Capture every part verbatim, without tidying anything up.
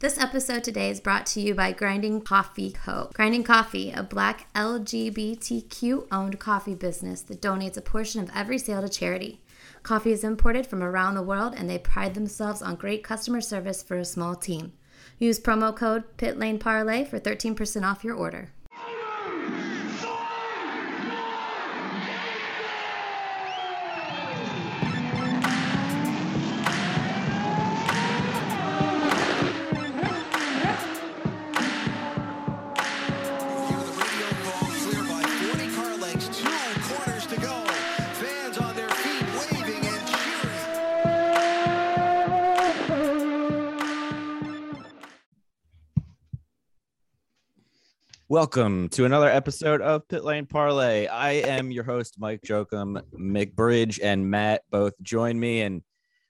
This episode today is brought to you by Grinding Coffee Co. Grinding Coffee, a black L G B T Q-owned coffee business that donates a portion of every sale to charity. Coffee is imported from around the world, and they pride themselves on great customer service for a small team. Use promo code Pit Lane Parlay for thirteen percent off your order. Welcome to another episode of Pit Lane Parlay. I am your host, Mike Jokum. Mick Bridge and Matt both join me, and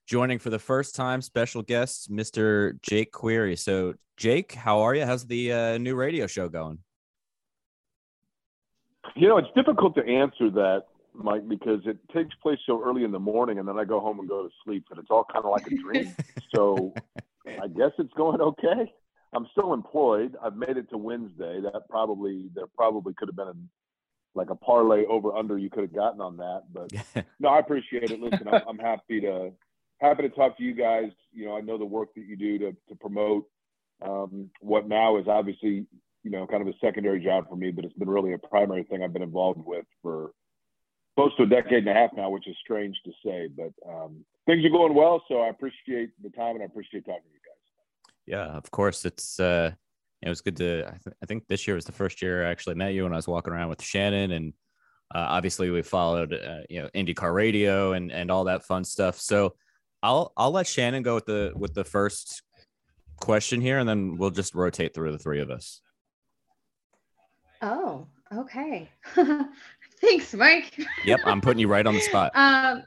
joining for the first time, special guest, Mister Jake Query. So, Jake, how are you? How's the uh, new radio show going? You know, it's difficult to answer that, Mike, because it takes place so early in the morning, and then I go home and go to sleep, and it's all kind of like a dream. So, I guess it's going okay. I'm still employed. I've made it to Wednesday. That probably, there probably could have been a, like a parlay over under you could have gotten on that, but no, I appreciate it. Listen, I'm, I'm happy to, happy to talk to you guys. You know, I know the work that you do to, to promote um, what now is obviously, you know, kind of a secondary job for me, but it's been really a primary thing I've been involved with for close to a decade and a half now, which is strange to say, but um, things are going well. So I appreciate the time and I appreciate talking to you guys. Yeah, of course. It's uh, it was good to. I, th- I think this year was the first year I actually met you, and I was walking around with Shannon, and uh, obviously we followed uh, you know IndyCar Radio and and all that fun stuff. So I'll I'll let Shannon go with the with the first question here, and then we'll just rotate through the three of us. Oh, okay. Thanks, Mike. Yep, I'm putting you right on the spot. Um,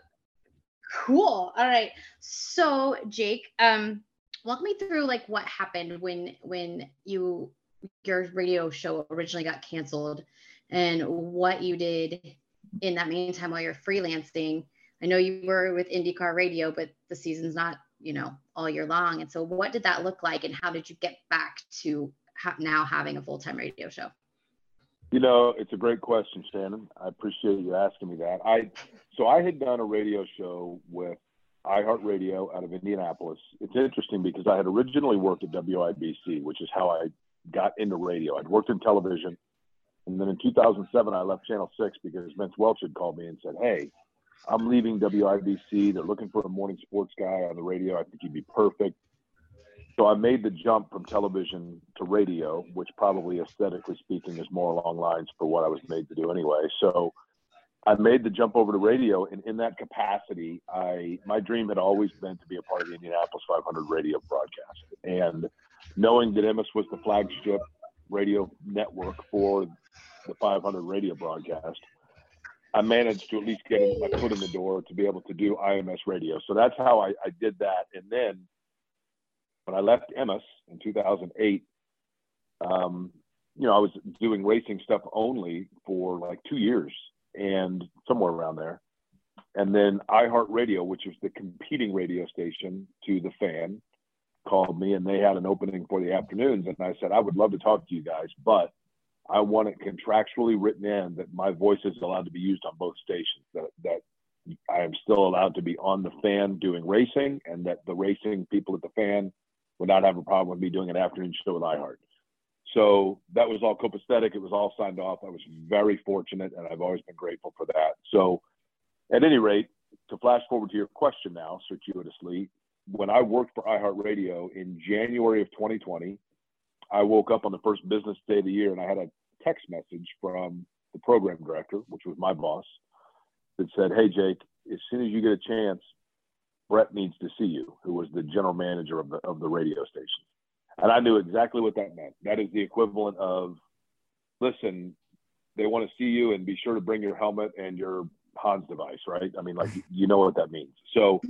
cool. All right. So Jake, um. walk me through like what happened when when you your radio show originally got canceled and what you did in that meantime while you're freelancing. I know you were with IndyCar Radio, but the season's not, you know, all year long. And so what did that look like and how did you get back to ha- now having a full-time radio show? You know, it's a great question, Shannon. I appreciate you asking me that. I So I had done a radio show with iHeartRadio out of Indianapolis. It's interesting because I had originally worked at W I B C, which is how I got into radio. I'd worked in television. And then in two thousand seven, I left Channel six because Vince Welch had called me and said, hey, I'm leaving W I B C. They're looking for a morning sports guy on the radio. I think he'd be perfect. So I made the jump from television to radio, which probably aesthetically speaking is more along lines for what I was made to do anyway. So I made the jump over to radio, and in that capacity, I my dream had always been to be a part of the Indianapolis five hundred radio broadcast. And knowing that I M S was the flagship radio network for the five hundred radio broadcast, I managed to at least get my foot in the door to be able to do I M S radio. So that's how I, I did that. And then when I left I M S in two thousand eight, um, you know, I was doing racing stuff only for like two years. And somewhere around there. And then iHeartRadio, which is the competing radio station to the Fan, called me and they had an opening for the afternoons. And I said, I would love to talk to you guys, but I want it contractually written in that my voice is allowed to be used on both stations, that, that I am still allowed to be on the Fan doing racing, and that the racing people at the Fan would not have a problem with me doing an afternoon show with iHeart. So that was all copacetic. It was all signed off. I was very fortunate, and I've always been grateful for that. So at any rate, to flash forward to your question now, circuitously, when I worked for iHeartRadio in January of twenty twenty, I woke up on the first business day of the year, and I had a text message from the program director, which was my boss, that said, hey, Jake, as soon as you get a chance, Brett needs to see you, who was the general manager of the, of the radio station. And I knew exactly what that meant. That is the equivalent of, listen, they want to see you and be sure to bring your helmet and your Hans device, right? I mean, like, you know what that means. So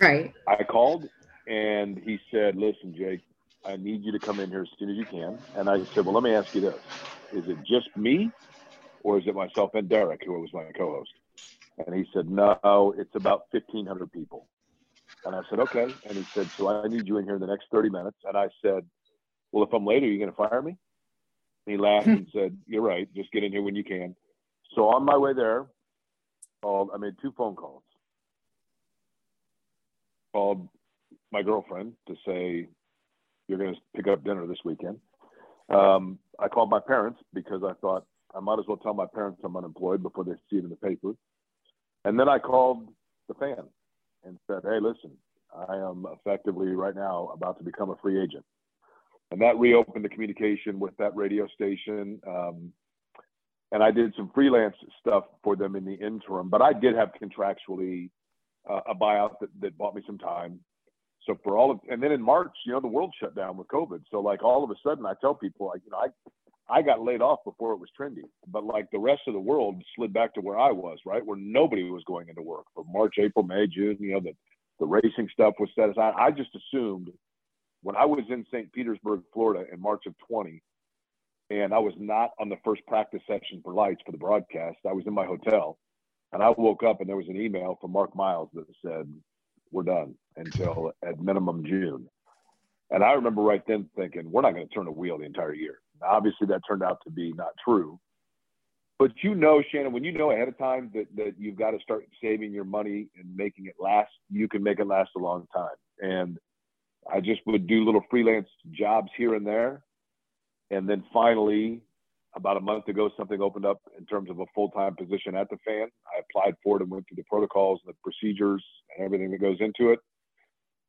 right. I called and he said, listen, Jake, I need you to come in here as soon as you can. And I said, well, let me ask you this. Is it just me or is it myself and Derek, who was my co-host? And he said, no, it's about fifteen hundred people. And I said, okay. And he said, so I need you in here in the next thirty minutes. And I said, well, if I'm late, are you going to fire me? And he laughed and said, you're right. Just get in here when you can. So on my way there, called, I made two phone calls. Called my girlfriend to say, you're going to pick up dinner this weekend. Um, I called my parents because I thought I might as well tell my parents I'm unemployed before they see it in the paper. And then I called the fan and said, hey, listen, I am effectively right now about to become a free agent. And that reopened the communication with that radio station. Um, and I did some freelance stuff for them in the interim, but I did have contractually uh, a buyout that, that bought me some time. So for all of, and then in March, you know, the world shut down with COVID. So like all of a sudden I tell people, like, you know, I, I got laid off before it was trendy, but like the rest of the world slid back to where I was, right? Where nobody was going into work for March, April, May, June, you know, the, the racing stuff was set aside. I just assumed when I was in Saint Petersburg, Florida in March of twenty, and I was not on the first practice session for lights for the broadcast, I was in my hotel and I woke up and there was an email from Mark Miles that said, we're done until at minimum June. And I remember right then thinking, we're not going to turn a wheel the entire year. Now, obviously that turned out to be not true, but you know, Shannon, when you know ahead of time that, that you've got to start saving your money and making it last, you can make it last a long time. And I just would do little freelance jobs here and there. And then finally, about a month ago, something opened up in terms of a full-time position at the fan. I applied for it and went through the protocols and the procedures and everything that goes into it.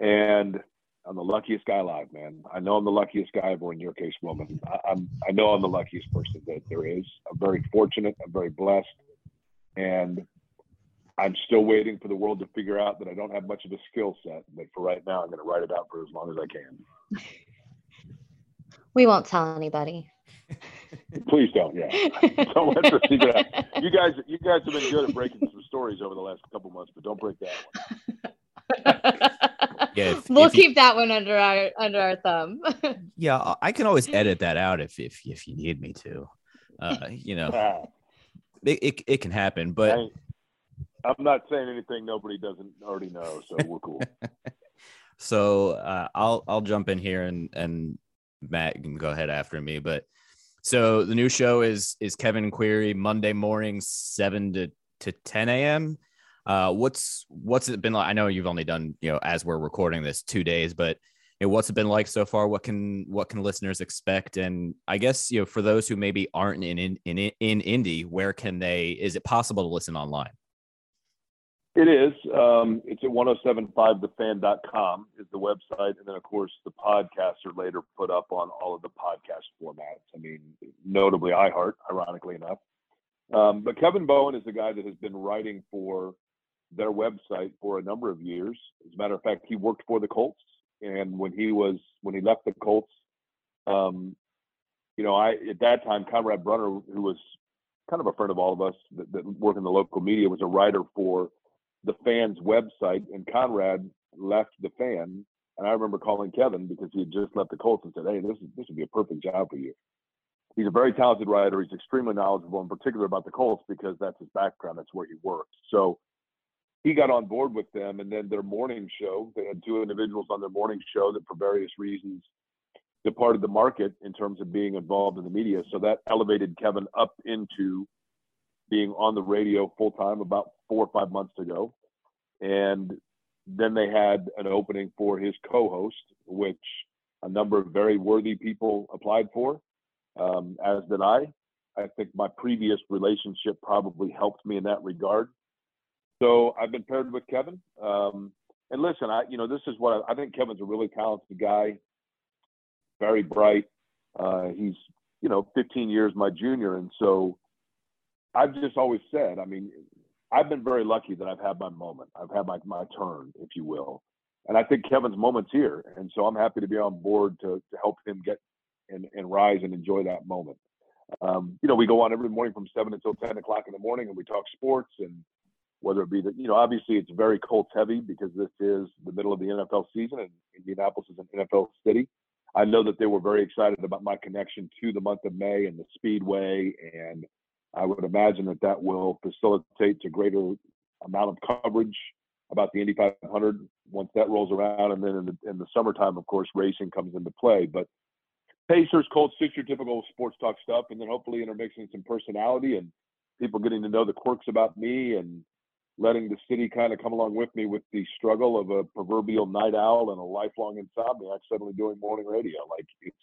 And I'm the luckiest guy alive, man. I know I'm the luckiest guy, or in your case, woman. I, I'm, I know I'm the luckiest person that there is. I'm very fortunate. I'm very blessed. And I'm still waiting for the world to figure out that I don't have much of a skill set. But for right now, I'm going to write it out for as long as I can. We won't tell anybody. Please don't, yeah. Don't let the secret out. You guys, you guys have been good at breaking some stories over the last couple months, but don't break that one. Yeah, if, we'll if keep you, that one under our under our thumb. Yeah, I can always edit that out if if if you need me to. Uh, you know, it, it it can happen, but I, I'm not saying anything nobody doesn't already know, so we're cool. So uh, I'll I'll jump in here and and Matt can go ahead after me, but. So the new show is is Kevin Query Monday mornings seven to, to ten a m. Uh, what's what's it been like? I know you've only done, you know, as we're recording this, two days, but you know, what's it been like so far? What can what can listeners expect? And I guess, you know, for those who maybe aren't in in in, in Indy, where can they? Is it possible to listen online? It is. Um, it's at ten seventy-five the fan dot com is the website. And then, of course, the podcasts are later put up on all of the podcast formats. I mean, notably iHeart, ironically enough. Um, but Kevin Bowen is the guy that has been writing for their website for a number of years. As a matter of fact, he worked for the Colts. And when he was when he left the Colts, um, you know, I at that time, Conrad Brunner, who was kind of a friend of all of us that, that work in the local media, was a writer for the fan's website, and Conrad left the fan. And I remember calling Kevin because he had just left the Colts and said, hey, this is, this would be a perfect job for you. He's a very talented writer. He's extremely knowledgeable, in particular about the Colts, because that's his background. That's where he worked. So he got on board with them. And then their morning show, they had two individuals on their morning show that for various reasons departed the market in terms of being involved in the media. So that elevated Kevin up into being on the radio full time about four or five months ago. And then they had an opening for his co-host, which a number of very worthy people applied for, um, as did I. I think my previous relationship probably helped me in that regard. So I've been paired with Kevin. Um, and listen, I, you know, this is what I, I think Kevin's a really talented guy, very bright. Uh, he's, you know, fifteen years my junior. And so I've just always said, I mean, I've been very lucky that I've had my moment. I've had my, my turn, if you will. And I think Kevin's moment's here. And so I'm happy to be on board to, to help him get and, and rise and enjoy that moment. Um, you know, we go on every morning from seven until ten o'clock in the morning, and we talk sports, and whether it be that, you know, obviously it's very Colts heavy because this is the middle of the N F L season and Indianapolis is an N F L city. I know that they were very excited about my connection to the month of May and the Speedway, and I would imagine that that will facilitate a greater amount of coverage about the Indy five hundred once that rolls around. And then in the, in the summertime, of course, racing comes into play. But Pacers, Colts, six, your typical sports talk stuff, and then hopefully intermixing some personality and people getting to know the quirks about me and letting the city kind of come along with me with the struggle of a proverbial night owl and a lifelong insomniac suddenly doing morning radio. Like, it's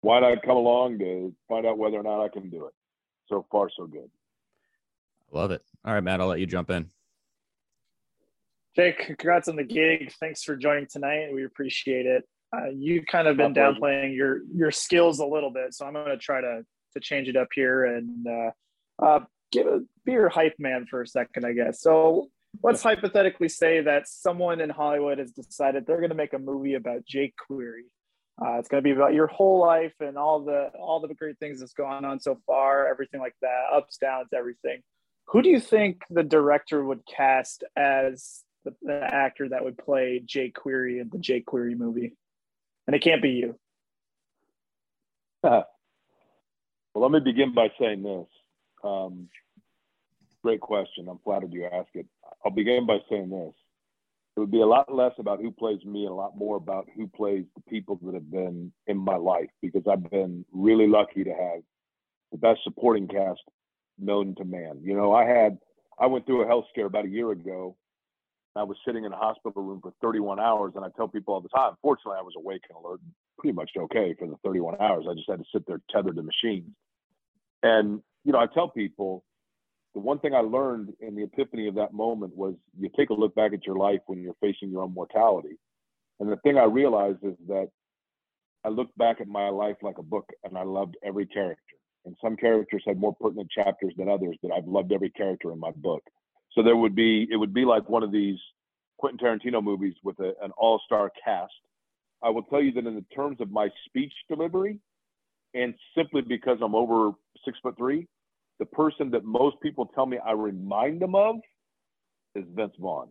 why not come along to find out whether or not I can do it. So far, so good. Love it. All right, Matt, I'll let you jump in. Jake, congrats on the gig. Thanks for joining tonight. We appreciate it. Uh, you've kind of been downplaying your your skills a little bit, so I'm going to try to to change it up here and uh, uh, give a, be your hype man for a second, I guess. So let's hypothetically say that someone in Hollywood has decided they're going to make a movie about Jake Query. Uh, it's going to be about your whole life and all the all the great things that's gone on so far, everything like that, ups, downs, everything. Who do you think the director would cast as the, the actor that would play Jake Query in the Jake Query movie? And it can't be you. Well, let me begin by saying this. Um, great question. I'm flattered you asked it. I'll begin by saying this. It would be a lot less about who plays me and a lot more about who plays the people that have been in my life, because I've been really lucky to have the best supporting cast known to man. You know, I had, I went through a health scare about a year ago. I was sitting in a hospital room for thirty-one hours, and I tell people all the time, fortunately, I was awake and alert and pretty much okay for the thirty-one hours. I just had to sit there tethered to machines. And, you know, I tell people, the one thing I learned in the epiphany of that moment was you take a look back at your life when you're facing your own mortality. And the thing I realized is that I looked back at my life like a book, and I loved every character. And some characters had more pertinent chapters than others, but I've loved every character in my book. So there would be, it would be like one of these Quentin Tarantino movies with a, an all-star cast. I will tell you that in the terms of my speech delivery, and simply because I'm over six foot three, the person that most people tell me I remind them of is Vince Vaughn.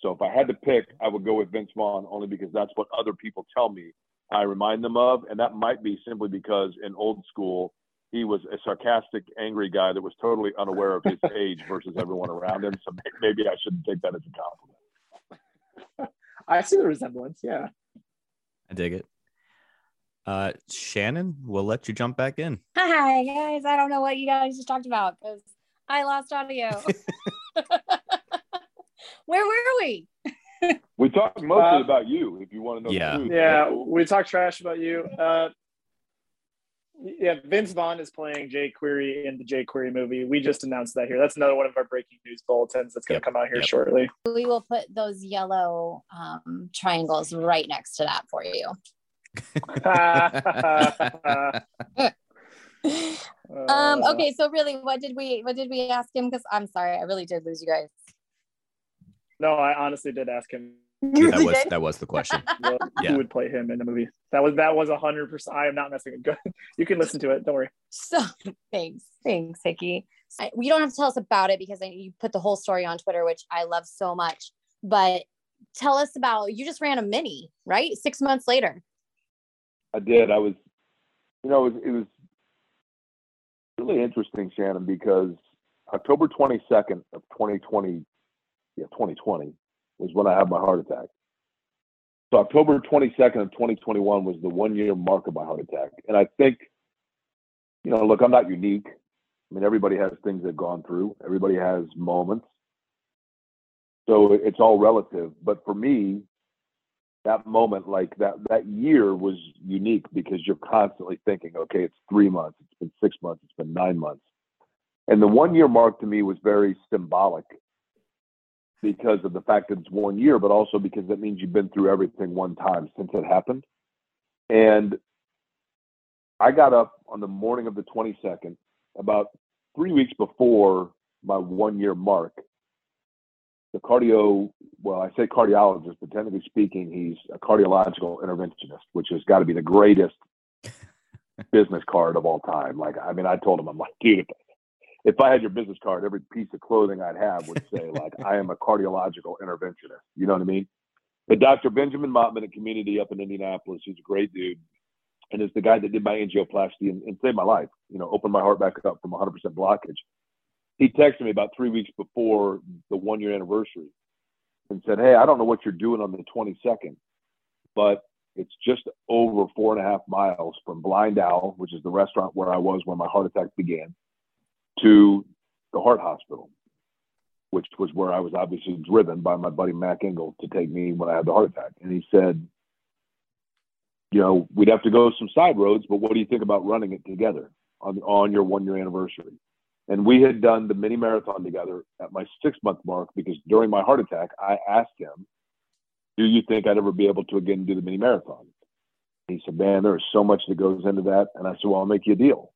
So if I had to pick, I would go with Vince Vaughn only because that's what other people tell me I remind them of. And that might be simply because in old school, he was a sarcastic, angry guy that was totally unaware of his age versus everyone around him. So maybe I shouldn't take that as a compliment. I see the resemblance. Yeah. I dig it. Uh, Shannon, we'll let you jump back in. Hi, guys. I don't know what you guys just talked about because I lost audio. Where were we? We talked mostly uh, about you, if you want to know. Yeah. The truth. Yeah. We talked trash about you. Uh, Yeah, Vince Vaughn is playing Jake Query in the Jake Query movie. We just announced that here. That's another one of our breaking news bulletins that's going to yep. come out here yep. shortly. We will put those yellow um, triangles right next to that for you. um, okay, so really, what did we what did we ask him? Because I'm sorry, I really did lose you guys. No, I honestly did ask him. Yeah, that was that was the question. Well, yeah. Who would play him in the movie? That was that was a hundred percent. I am not messing with it. You can listen to it. Don't worry. So thanks, thanks, Hickey. I, you don't have to tell us about it because I, you put the whole story on Twitter, which I love so much. But tell us about. You just ran a mini, right? Six months later. I did. I was, you know, it was, it was really interesting, Shannon, because October twenty second of twenty twenty, yeah, twenty twenty. was when I had my heart attack. So October twenty-second of twenty twenty-one was the one year mark of my heart attack. And I think, you know, look, I'm not unique. I mean, everybody has things they've gone through. Everybody has moments. So it's all relative. But for me, that moment, like that, that year was unique because you're constantly thinking, okay, it's three months, it's been six months, it's been nine months. And the one year mark to me was very symbolic, because of the fact that it's one year, but also because that means you've been through everything one time since it happened. And I got up on the morning of the twenty-second, about three weeks before my one-year mark. The cardio, well, I say cardiologist, but technically speaking, he's a cardiological interventionist, which has got to be the greatest business card of all time. Like, I mean, I told him, I'm like, dude, if I had your business card, every piece of clothing I'd have would say, like, I am a cardiological interventionist. You know what I mean? But Doctor Benjamin Mottmann at Community up in Indianapolis, who's a great dude, and is the guy that did my angioplasty and, and saved my life, you know, opened my heart back up from one hundred percent blockage. He texted me about three weeks before the one-year anniversary and said, hey, I don't know what you're doing on the twenty-second, but It's just over four and a half miles from Blind Owl, which is the restaurant where I was when my heart attack began, to the heart hospital, which was where I was obviously driven by my buddy Mac Engel to take me when I had the heart attack. And he said, you know, we'd have to go some side roads, but what do you think about running it together on, on your one-year anniversary? And we had done the mini marathon together at my six-month mark, because during my heart attack, I asked him, do you think I'd ever be able to again do the mini marathon? He said, man, there is so much that goes into that. And I said, well, I'll make you a deal.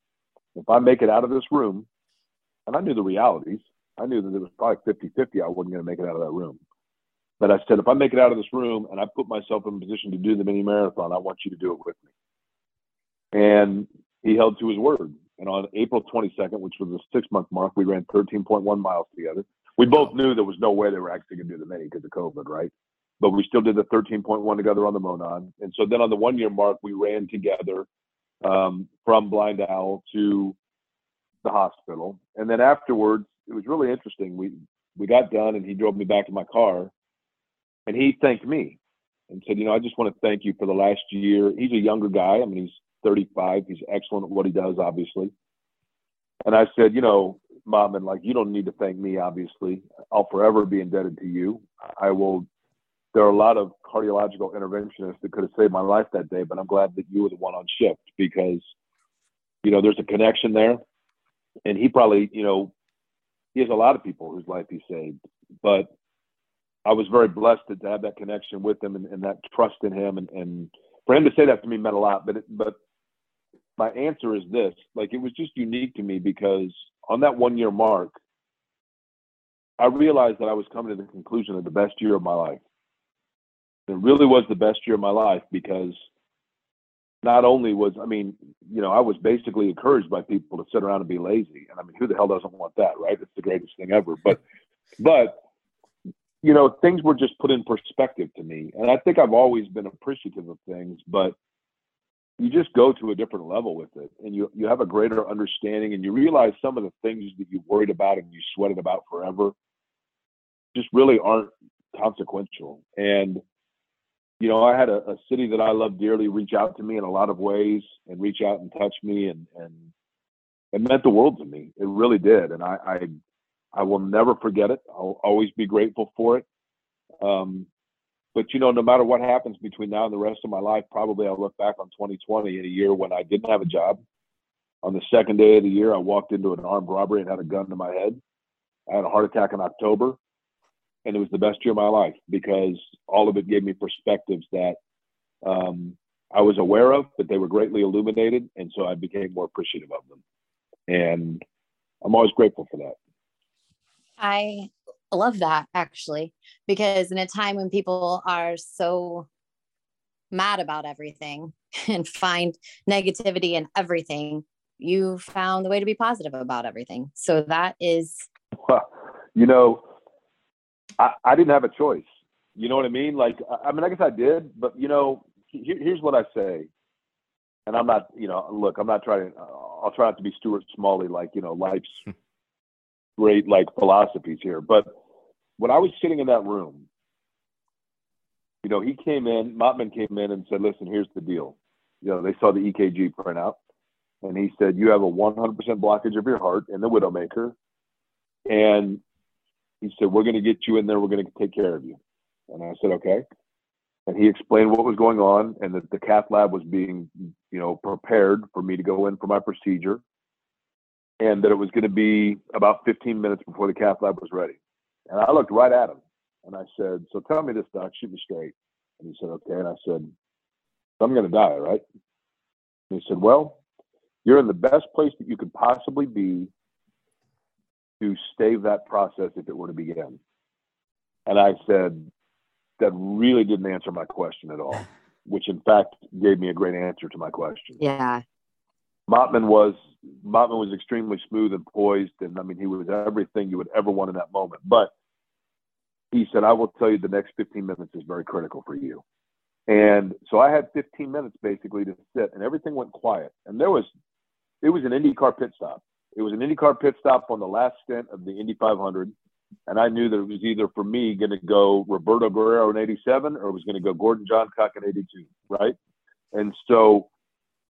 If I make it out of this room, and I knew the realities, I knew that it was probably fifty-fifty I wasn't going to make it out of that room. But I said, if I make it out of this room and I put myself in a position to do the mini marathon, I want you to do it with me. And he held to his word. And on April twenty-second, which was a six-month mark, we ran thirteen point one miles together. We both knew there was no way they were actually going to do the mini because of COVID, right? But we still did the thirteen point one together on the Monon. And so then on the one-year mark, we ran together um, from Blind Owl to the hospital. And then afterwards, it was really interesting. We we got done, and he drove me back to my car, and he thanked me and said, you know, I just want to thank you for the last year. He's a younger guy. I mean, he's thirty-five. He's excellent at what he does, obviously. And I said, you know, Mom, and like, you don't need to thank me, obviously. I'll forever be indebted to you. I will. There are a lot of cardiological interventionists that could have saved my life that day, but I'm glad that you were the one on shift, because, you know, there's a connection there. And he probably, you know, he has a lot of people whose life he saved, but I was very blessed to have that connection with him and, and that trust in him. And, and for him to say that to me meant a lot, but, it, but my answer is this, like, it was just unique to me, because on that one year mark, I realized that I was coming to the conclusion of the best year of my life. It really was the best year of my life, because not only was, I mean, you know, I was basically encouraged by people to sit around and be lazy. And I mean, who the hell doesn't want that, right? It's the greatest thing ever. But, but, you know, things were just put in perspective to me. And I think I've always been appreciative of things, but you just go to a different level with it. And you, you have a greater understanding, and you realize some of the things that you worried about and you sweated about forever just really aren't consequential. And, you know, I had a, a city that I love dearly reach out to me in a lot of ways and reach out and touch me. And, and it meant the world to me. It really did. And I, I, I will never forget it. I'll always be grateful for it. Um, but, you know, no matter what happens between now and the rest of my life, probably I'll look back on twenty twenty in a year when I didn't have a job. On the second day of the year, I walked into an armed robbery and had a gun to my head. I had a heart attack in October. And it was the best year of my life, because all of it gave me perspectives that um, I was aware of, but they were greatly illuminated. And so I became more appreciative of them. And I'm always grateful for that. I love that, actually, because in a time when people are so mad about everything and find negativity in everything, you found the way to be positive about everything. So that is, well, you know, I, I didn't have a choice. You know what I mean? Like, I mean, I guess I did, but you know, here, here's what I say. And I'm not, you know, look, I'm not trying to, I'll try not to be Stuart Smalley, like, you know, life's great, like, philosophies here. But when I was sitting in that room, you know, he came in, Mottmann came in and said, listen, here's the deal. You know, they saw the E K G printout, and he said, you have a one hundred percent blockage of your heart in the Widowmaker. And he said, we're going to get you in there. We're going to take care of you. And I said, okay. And he explained what was going on, and that the cath lab was being, you know, prepared for me to go in for my procedure, and that it was going to be about fifteen minutes before the cath lab was ready. And I looked right at him and I said, so tell me this, doc, shoot me straight. And he said, okay. And I said, I'm going to die, right? And he said, well, you're in the best place that you could possibly be to stave that process if it were to begin. And I said, that really didn't answer my question at all, which in fact gave me a great answer to my question. Yeah. Mottmann was, Mottmann was extremely smooth and poised. And I mean, he was everything you would ever want in that moment. But he said, I will tell you the next fifteen minutes is very critical for you. And so I had fifteen minutes basically to sit, and everything went quiet. And there was, it was an IndyCar pit stop. It was an IndyCar pit stop on the last stint of the Indy five hundred. And I knew that it was either for me going to go Roberto Guerrero in eighty-seven or it was going to go Gordon Johncock in eighty-two, right? And so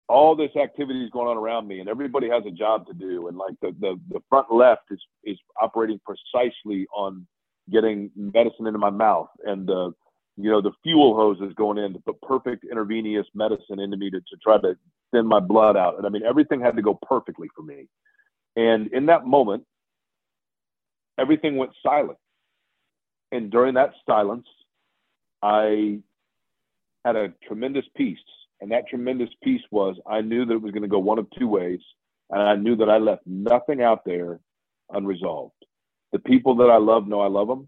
all this activity is going on around me, and everybody has a job to do. And like the the, the front left is, is operating precisely on getting medicine into my mouth, and the, you know, the fuel hose is going in to put perfect intravenous medicine into me to, to try to thin my blood out. And I mean, everything had to go perfectly for me. And in that moment, everything went silent. And during that silence, I had a tremendous peace. And that tremendous peace was, I knew that it was going to go one of two ways. And I knew that I left nothing out there unresolved. The people that I love know I love them.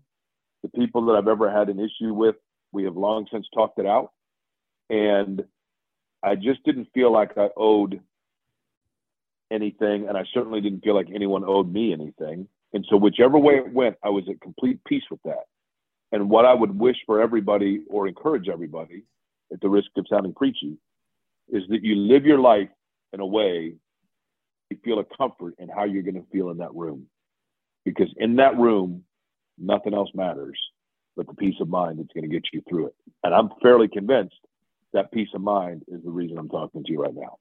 The people that I've ever had an issue with, we have long since talked it out. And I just didn't feel like I owed anything. And I certainly didn't feel like anyone owed me anything. And so whichever way it went, I was at complete peace with that. And what I would wish for everybody, or encourage everybody, at the risk of sounding preachy, is that you live your life in a way you feel a comfort in how you're going to feel in that room. Because in that room, nothing else matters but the peace of mind that's going to get you through it. And I'm fairly convinced that peace of mind is the reason I'm talking to you right now.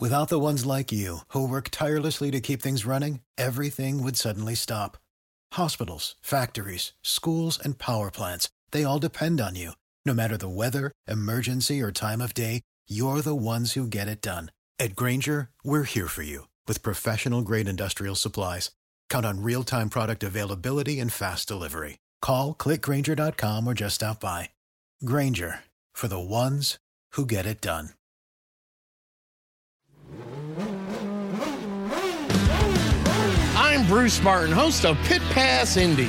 Without the ones like you, who work tirelessly to keep things running, everything would suddenly stop. Hospitals, factories, schools, and power plants, they all depend on you. No matter the weather, emergency, or time of day, you're the ones who get it done. At Grainger, we're here for you with professional-grade industrial supplies. Count on real-time product availability and fast delivery. Call, click grainger dot com or just stop by. Grainger, for the ones who get it done. I'm Bruce Martin, host of Pit Pass Indy.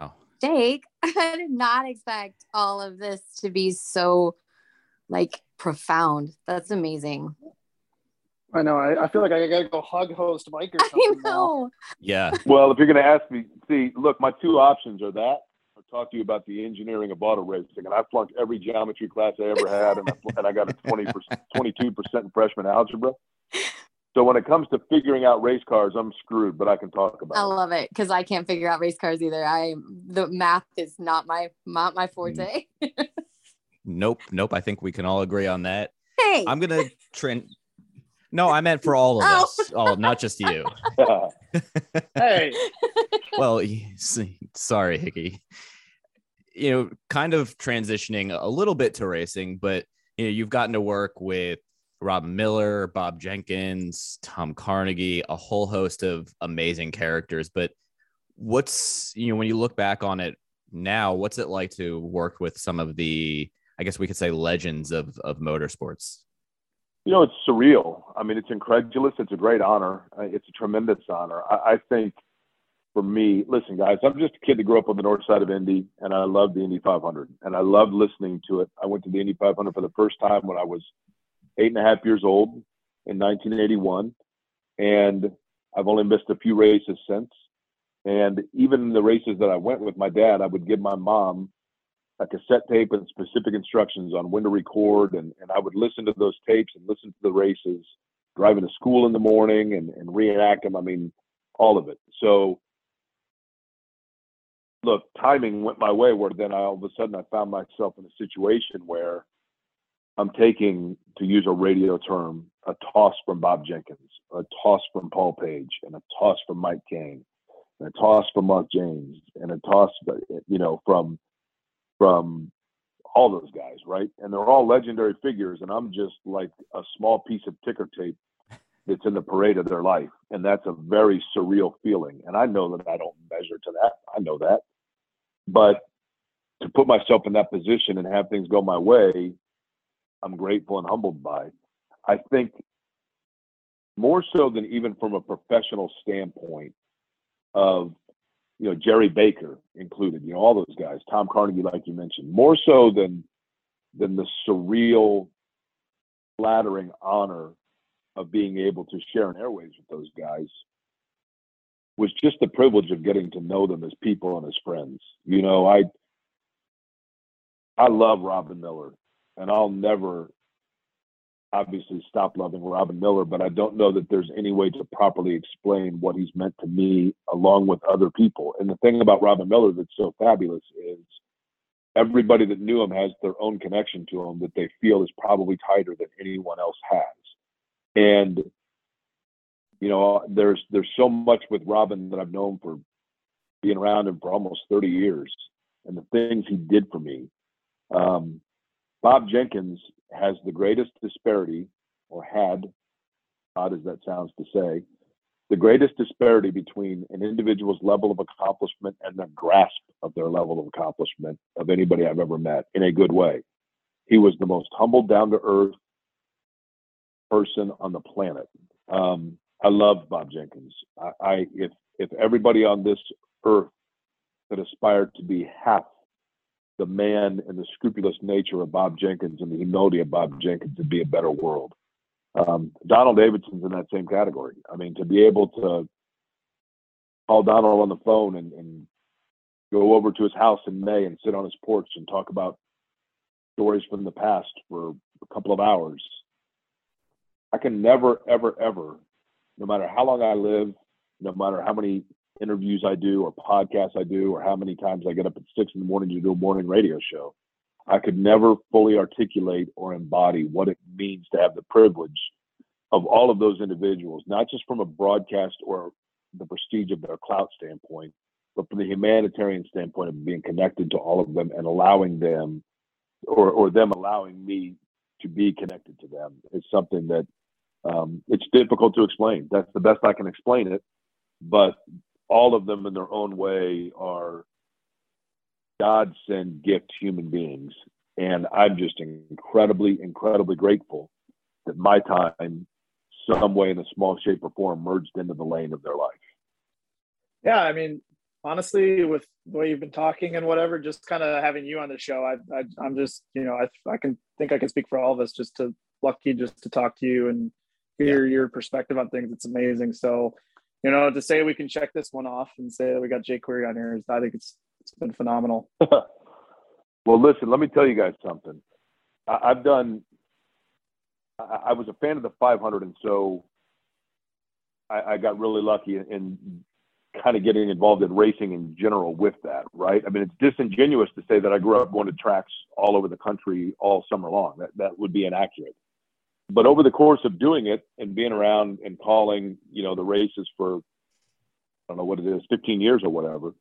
Wow. Jake, I did not expect all of this to be so, like, profound. That's amazing. I know. I, I feel like I gotta go hug host Mike or something. I know. Now. Yeah. Well, if you're gonna ask me, see, look, my two options are that, or talk to you about the engineering of auto racing, and I flunked every geometry class I ever had, and I, and I got a twenty percent, twenty-two percent in freshman algebra. So when it comes to figuring out race cars, I'm screwed, but I can talk about it. I love it, because I can't figure out race cars either. I the math is not my not my forte. Mm. Nope. Nope. I think we can all agree on that. Hey, I'm going to trend. No, I meant for all of oh. us. Oh, not just you. Hey. Well, sorry, Hickey. You know, kind of transitioning a little bit to racing, but you know, you've gotten to work with Rob Miller, Bob Jenkins, Tom Carnegie, a whole host of amazing characters. But what's, you know, when you look back on it now, what's it like to work with some of the, I guess we could say, legends of, of motorsports? You know, it's surreal. I mean, it's incredulous. It's a great honor. It's a tremendous honor. I, I think for me, listen, guys, I'm just a kid that grew up on the north side of Indy, and I love the Indy five hundred, and I love listening to it. I went to the Indy five hundred for the first time when I was eight and a half years old in nineteen eighty-one, and I've only missed a few races since. And even the races that I went with my dad, I would give my mom a cassette tape and specific instructions on when to record. And, and I would listen to those tapes and listen to the races, driving to school in the morning and, and reenact them. I mean, all of it. So, look, timing went my way, where then I, all of a sudden I found myself in a situation where I'm taking, to use a radio term, a toss from Bob Jenkins, a toss from Paul Page, and a toss from Mike Kane, and a toss from Mark James, and a toss, you know, from from all those guys, right? And they're all legendary figures, and I'm just like a small piece of ticker tape that's in the parade of their life. And that's a very surreal feeling. And I know that I don't measure to that. I know that. But to put myself in that position and have things go my way, I'm grateful and humbled by. I think more so than even from a professional standpoint of, you know, Jerry Baker included, you know, all those guys, Tom Carnegie, like you mentioned, more so than than the surreal, flattering honor of being able to share an airwaves with those guys was just the privilege of getting to know them as people and as friends. You know, I I love Robin Miller, and I'll never obviously stop loving Robin Miller, but I don't know that there's any way to properly explain what he's meant to me along with other people. And the thing about Robin Miller that's so fabulous is everybody that knew him has their own connection to him that they feel is probably tighter than anyone else has. And, you know, there's there's so much with Robin that I've known for being around him for almost thirty years and the things he did for me. Um, Bob Jenkins has the greatest disparity, or had, odd as that sounds to say, the greatest disparity between an individual's level of accomplishment and the grasp of their level of accomplishment of anybody I've ever met in a good way. He was the most humble, down-to-earth person on the planet. Um, I love Bob Jenkins. I, I if if everybody on this earth that aspired to be half the man and the scrupulous nature of Bob Jenkins and the humility of Bob Jenkins, it'd be a better world. Um, Donald Davidson's in that same category. I mean, to be able to call Donald on the phone and, and go over to his house in May and sit on his porch and talk about stories from the past for a couple of hours. I can never, ever, ever, no matter how long I live, no matter how many interviews I do or podcasts I do, or how many times I get up at six in the morning to do a morning radio show, I could never fully articulate or embody what it means to have the privilege of all of those individuals, not just from a broadcast or the prestige of their clout standpoint, but from the humanitarian standpoint of being connected to all of them and allowing them, or, or them allowing me to be connected to them. It's something that um, it's difficult to explain. That's the best I can explain it. But all of them in their own way are God-sent gift human beings. And I'm just incredibly, incredibly grateful that my time, some way in a small shape or form, merged into the lane of their life. Yeah, I mean, honestly, with the way you've been talking and whatever, just kind of having you on the show, I, I, I'm just, you know, I, I can think I can speak for all of us, just to lucky just to talk to you and hear yeah. your perspective on things. It's amazing. So, you know, to say we can check this one off and say that we got Jake Query on here, is, I think it's it's been phenomenal. Well, listen, let me tell you guys something. I, I've done, I, I was a fan of the five hundred, and so I, I got really lucky in, in kind of getting involved in racing in general with that, right? I mean, it's disingenuous to say that I grew up going to tracks all over the country all summer long. That that would be inaccurate. But over the course of doing it and being around and calling, you know, the races for, I don't know what it is, fifteen years or whatever,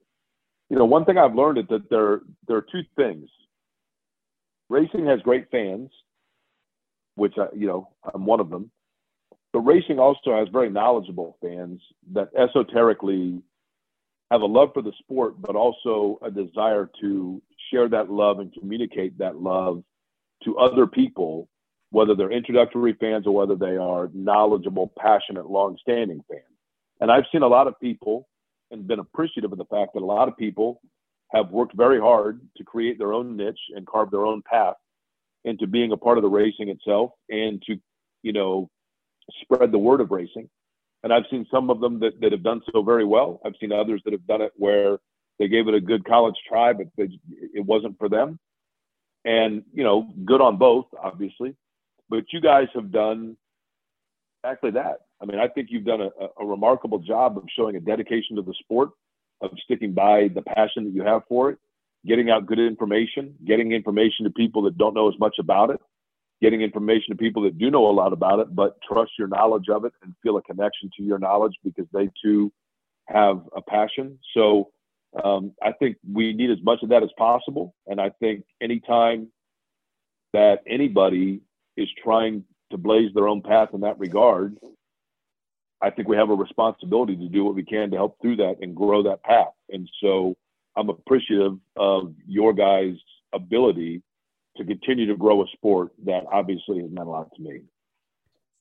you know, one thing I've learned is that there, there are two things. Racing has great fans, which, I, you know, I'm one of them. But racing also has very knowledgeable fans that esoterically have a love for the sport, but also a desire to share that love and communicate that love to other people, whether they're introductory fans or whether they are knowledgeable, passionate, long-standing fans. And I've seen a lot of people and been appreciative of the fact that a lot of people have worked very hard to create their own niche and carve their own path into being a part of the racing itself and to, you know, spread the word of racing. And I've seen some of them that, that have done so very well. I've seen others that have done it where they gave it a good college try, but they, it wasn't for them. And, you know, good on both, obviously. But you guys have done exactly that. I mean, I think you've done a, a remarkable job of showing a dedication to the sport, of sticking by the passion that you have for it, getting out good information, getting information to people that don't know as much about it, getting information to people that do know a lot about it, but trust your knowledge of it and feel a connection to your knowledge because they too have a passion. So um, I think we need as much of that as possible. And I think anytime that anybody is trying to blaze their own path in that regard, I think we have a responsibility to do what we can to help through that and grow that path. And so I'm appreciative of your guys' ability to continue to grow a sport that obviously has meant a lot to me.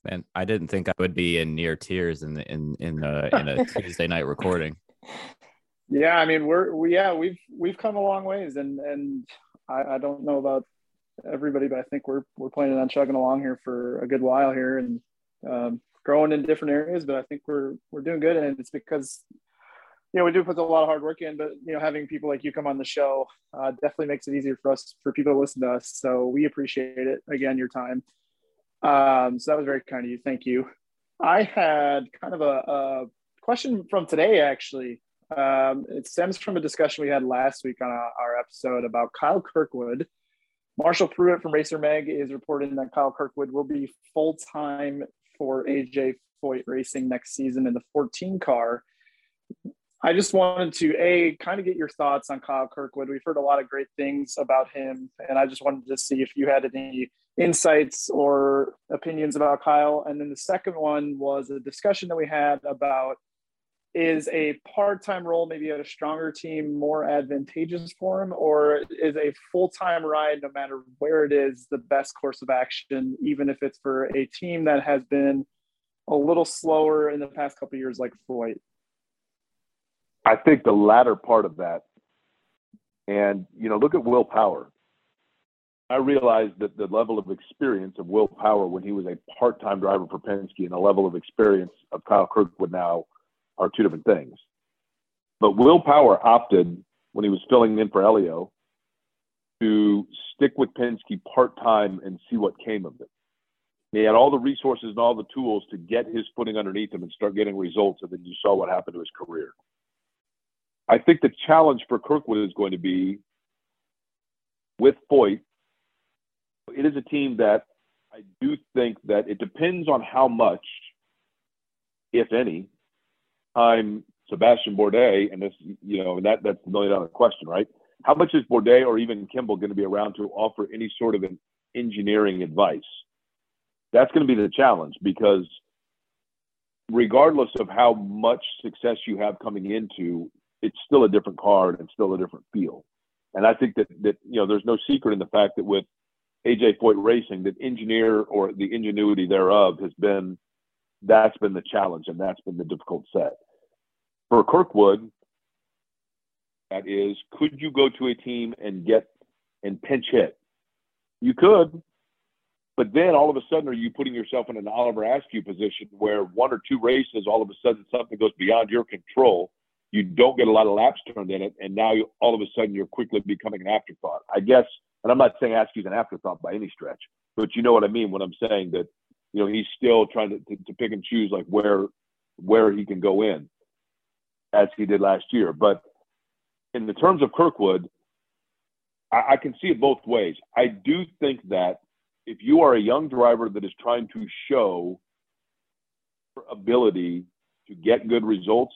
And I didn't think I would be in near tears in the, in in the, in a Tuesday night recording. Yeah, I mean, we're we yeah we've we've come a long ways, and and I, I don't know about everybody, but I think we're we're planning on chugging along here for a good while here, and um, growing in different areas. But I think we're we're doing good, and it's because, you know, we do put a lot of hard work in. But you know, having people like you come on the show uh, definitely makes it easier for us, for people to listen to us. So we appreciate it again, your time. Um, so that was very kind of you. Thank you. I had kind of a, a question from today, actually. Um, it stems from a discussion we had last week on our, our episode about Kyle Kirkwood. Marshall Pruitt from Racer Meg is reporting that Kyle Kirkwood will be full-time for A J Foyt Racing next season in the fourteen car. I just wanted to, A, kind of get your thoughts on Kyle Kirkwood. We've heard a lot of great things about him, and I just wanted to see if you had any insights or opinions about Kyle. And then the second one was a discussion that we had about, is a part-time role maybe at a stronger team more advantageous for him, or is a full-time ride, no matter where it is, the best course of action, even if it's for a team that has been a little slower in the past couple of years, like Foyt? I think the latter part of that. And, you know, look at Will Power. I realized that the level of experience of Will Power when he was a part-time driver for Penske and the level of experience of Kyle Kirkwood now are two different things. But Will Power opted, when he was filling in for Elio, to stick with Penske part-time and see what came of it. He had all the resources and all the tools to get his footing underneath him and start getting results, and then you saw what happened to his career. I think the challenge for Kirkwood is going to be with Foyt. It is a team that I do think that it depends on how much, if any, time Sebastian Bourdais, and this, you know, and that that's the million dollar question, right? How much is Bourdais or even Kimball going to be around to offer any sort of an engineering advice? That's going to be the challenge, because regardless of how much success you have coming into, it's still a different car and it's still a different feel. And I think that, that, you know, there's no secret in the fact that with A J Foyt Racing, that engineer or the ingenuity thereof has been, that's been the challenge and that's been the difficult set. For Kirkwood, that is, could you go to a team and get and pinch hit? You could, but then all of a sudden, are you putting yourself in an Oliver Askew position where one or two races, all of a sudden something goes beyond your control, you don't get a lot of laps turned in it, and now you, all of a sudden you're quickly becoming an afterthought. I guess, and I'm not saying Askew's an afterthought by any stretch, but you know what I mean when I'm saying that, you know, he's still trying to, to, to pick and choose like where where he can go in, as he did last year. But in the terms of Kirkwood, I, I can see it both ways. I do think that if you are a young driver that is trying to show your ability to get good results,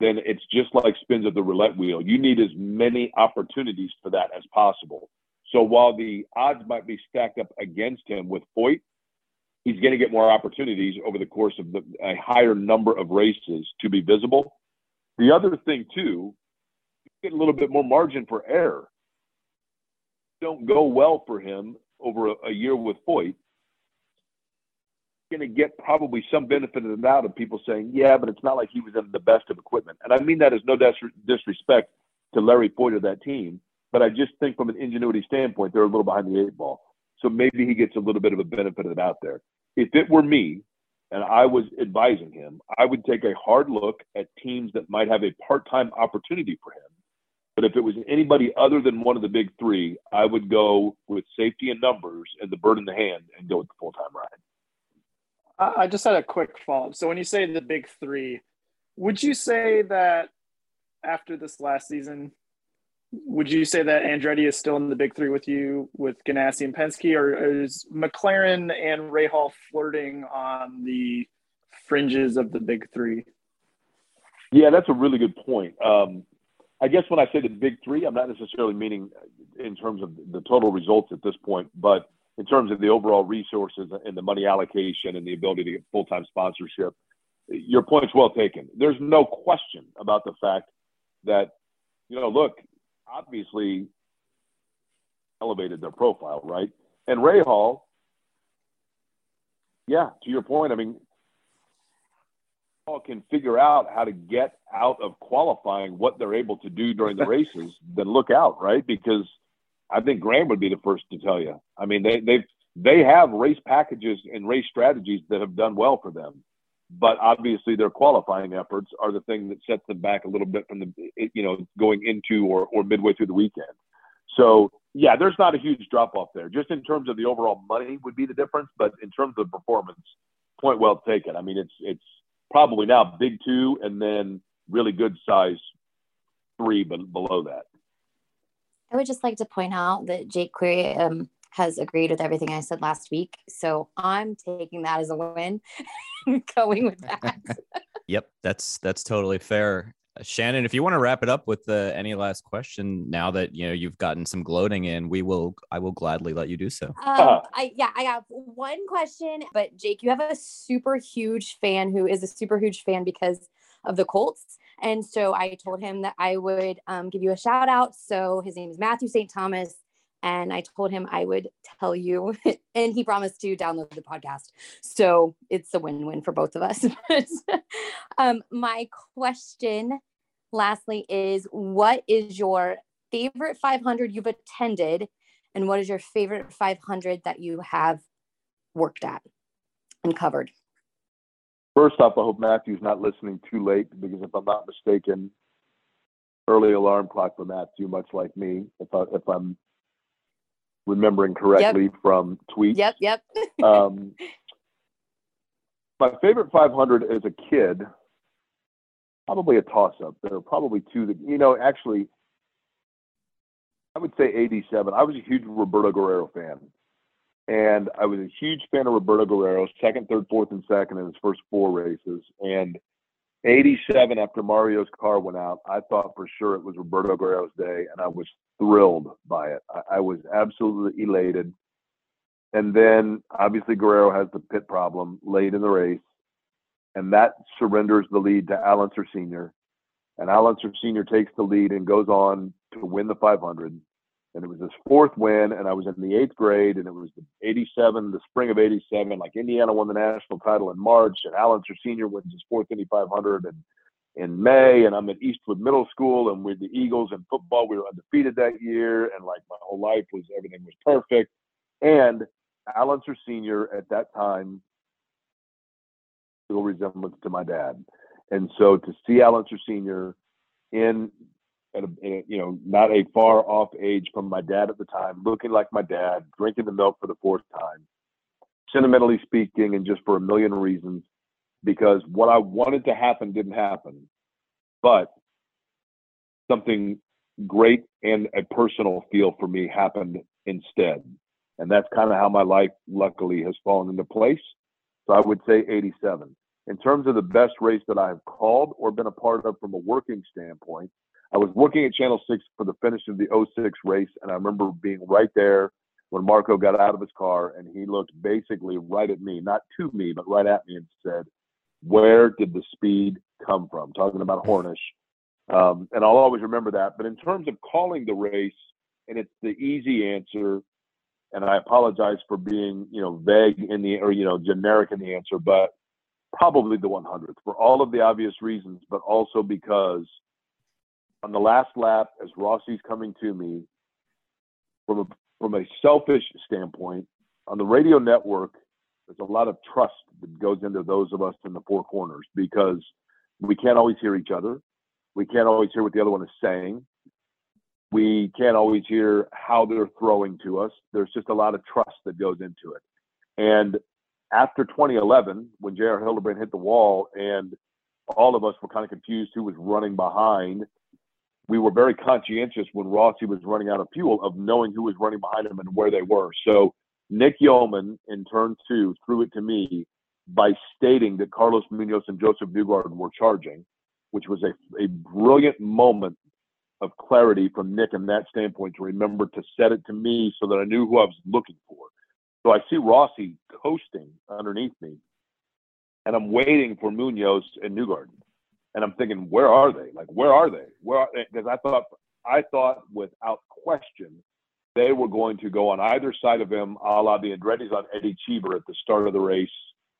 then it's just like spins of the roulette wheel. You need as many opportunities for that as possible. So while the odds might be stacked up against him with Foyt, he's going to get more opportunities over the course of the, a higher number of races to be visible. The other thing, too, you get a little bit more margin for error. Don't go well for him over a, a year with Foyt. Going to get probably some benefit of the doubt of people saying, yeah, but it's not like he was in the best of equipment. And I mean that as no dis- disrespect to Larry Foyt or that team, but I just think from an ingenuity standpoint, they're a little behind the eight ball. So maybe he gets a little bit of a benefit of the doubt there. If it were me and I was advising him, I would take a hard look at teams that might have a part-time opportunity for him. But if it was anybody other than one of the big three, I would go with safety and numbers and the bird in the hand and go with the full-time ride. I just had a quick follow-up. So when you say the big three, would you say that after this last season, would you say that Andretti is still in the big three with you, with Ganassi and Penske, or is McLaren and Rahal flirting on the fringes of the big three? Yeah, that's a really good point. Um, I guess when I say the big three, I'm not necessarily meaning in terms of the total results at this point, but in terms of the overall resources and the money allocation and the ability to get full-time sponsorship your point's well taken. There's no question about the fact that, you know, look, obviously elevated their profile, right? And Rahal, yeah, to your point, I mean, Rahal can figure out how to get out of qualifying what they're able to do during the races, then look out, right? Because I think Graham would be the first to tell you. I mean, they they've they have race packages and race strategies that have done well for them, but obviously their qualifying efforts are the thing that sets them back a little bit from the, you know, going into or, or midway through the weekend. So yeah, there's not a huge drop off there, just in terms of the overall money would be the difference, but in terms of performance, point well taken. I mean, it's, it's probably now big two and then really good size three, but below that. I would just like to point out that Jake Query, um, has agreed with everything I said last week. So I'm taking that as a win and going with that. Yep. That's, that's totally fair. Uh, Shannon, if you want to wrap it up with uh, any last question, now that, you know, you've gotten some gloating in, we will, I will gladly let you do so. Um, uh-huh. I, yeah, I got one question, but Jake, you have a super huge fan who is a super huge fan because of the Colts. And so I told him that I would um, give you a shout out. So his name is Matthew Saint Thomas. And I told him I would tell you, and he promised to download the podcast. So it's a win-win for both of us. But, um, my question lastly is, what is your favorite five hundred you've attended? And what is your favorite five hundred that you have worked at and covered? First off, I hope Matthew's not listening too late, because if I'm not mistaken, early alarm clock for Matthew, much like me, if, I, if I'm remembering correctly, yep. From tweets. Yep, yep. um, my favorite five hundred as a kid, probably a toss-up. There are probably two that, you know, actually, I would say eighty-seven. I was a huge Roberto Guerrero fan. And I was a huge fan of Roberto Guerrero, second, third, fourth, and second in his first four races. And eighty-seven, after Mario's car went out, I thought for sure it was Roberto Guerrero's day, and I was thrilled by it. I, I was absolutely elated. And then, obviously, Guerrero has the pit problem late in the race, and that surrenders the lead to Alexander Senior. And Alexander Senior takes the lead and goes on to win the five hundred. And it was his fourth win, and I was in the eighth grade, and it was eighty-seven, the spring of eighty-seven. Like, Indiana won the national title in March, and Alexander Senior wins his fourth Indy five hundred and in May, and I'm at Eastwood Middle School, and with the Eagles in football, we were undefeated that year, and like my whole life was, everything was perfect. And Alexander Senior at that time, still resemblance to my dad, and so to see Alexander Senior in At a, you know, not a far off age from my dad at the time, looking like my dad, drinking the milk for the fourth time, sentimentally speaking, and just for a million reasons, because what I wanted to happen didn't happen, but something great and a personal feel for me happened instead. And that's kind of how my life luckily has fallen into place. So I would say eighty-seven. In terms of the best race that I've called or been a part of from a working standpoint, I was working at Channel six for the finish of the oh six race, and I remember being right there when Marco got out of his car, and he looked basically right at me, not to me, but right at me, and said, "Where did the speed come from?" Talking about Hornish. Um, and I'll always remember that. But in terms of calling the race, and it's the easy answer, and I apologize for being, you know, vague in the, or, you know, generic in the answer, but probably the one hundredth for all of the obvious reasons, but also because on the last lap, as Rossi's coming to me, from a, from a selfish standpoint, on the radio network, there's a lot of trust that goes into those of us in the four corners, because we can't always hear each other. We can't always hear what the other one is saying. We can't always hear how they're throwing to us. There's just a lot of trust that goes into it. And after twenty eleven, when J R Hildebrand hit the wall and all of us were kind of confused who was running behind, we were very conscientious when Rossi was running out of fuel of knowing who was running behind him and where they were. So Nick Yeoman in turn two threw it to me by stating that Carlos Munoz and Joseph Newgarden were charging, which was a, a brilliant moment of clarity from Nick in that standpoint, to remember to set it to me so that I knew who I was looking for. So I see Rossi coasting underneath me, and I'm waiting for Munoz and Newgarden. And I'm thinking, where are they? Like, where are they? Where are they? Because I thought, I thought without question, they were going to go on either side of him, a la the Andretti's on Eddie Cheever at the start of the race,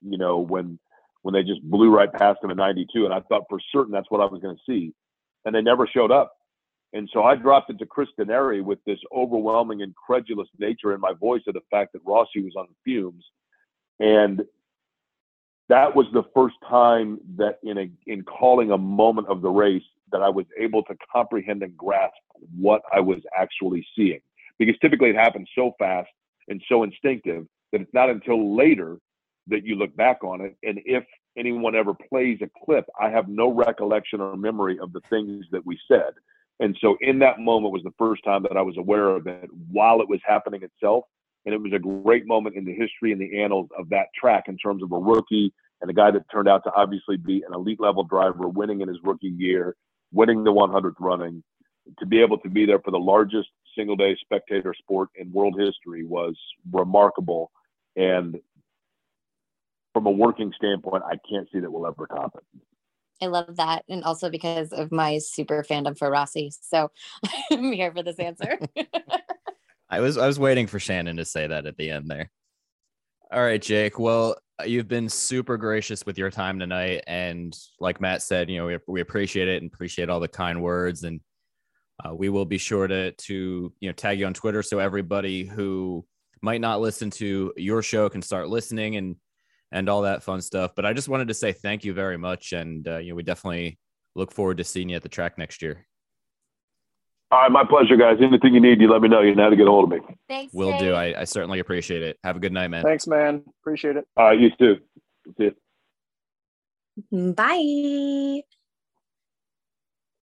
you know, when when they just blew right past him in ninety-two. And I thought for certain that's what I was going to see. And they never showed up. And so I dropped into Chris Dennery with this overwhelming, incredulous nature in my voice of the fact that Rossi was on fumes. And that was the first time that in a in calling a moment of the race that I was able to comprehend and grasp what I was actually seeing. Because typically it happens so fast and so instinctive that it's not until later that you look back on it. And if anyone ever plays a clip, I have no recollection or memory of the things that we said. And so in that moment was the first time that I was aware of it while it was happening itself. And it was a great moment in the history and the annals of that track in terms of a rookie and a guy that turned out to obviously be an elite level driver, winning in his rookie year, winning the hundredth running. To be able to be there for the largest single day spectator sport in world history was remarkable. And from a working standpoint, I can't see that we'll ever top it. I love that. And also because of my super fandom for Rossi. So I'm here for this answer. I was, I was waiting for Shannon to say that at the end there. All right, Jake. Well, you've been super gracious with your time tonight. And like Matt said, you know, we, we appreciate it and appreciate all the kind words. And uh, we will be sure to, to, you know, tag you on Twitter. So everybody who might not listen to your show can start listening and, and all that fun stuff. But I just wanted to say thank you very much. And, uh, you know, we definitely look forward to seeing you at the track next year. All right. My pleasure, guys. Anything you need, you let me know. You know how to get a hold of me. Thanks. Will Dave. do. I, I certainly appreciate it. Have a good night, man. Thanks, man. Appreciate it. All right. You too. See you. Bye.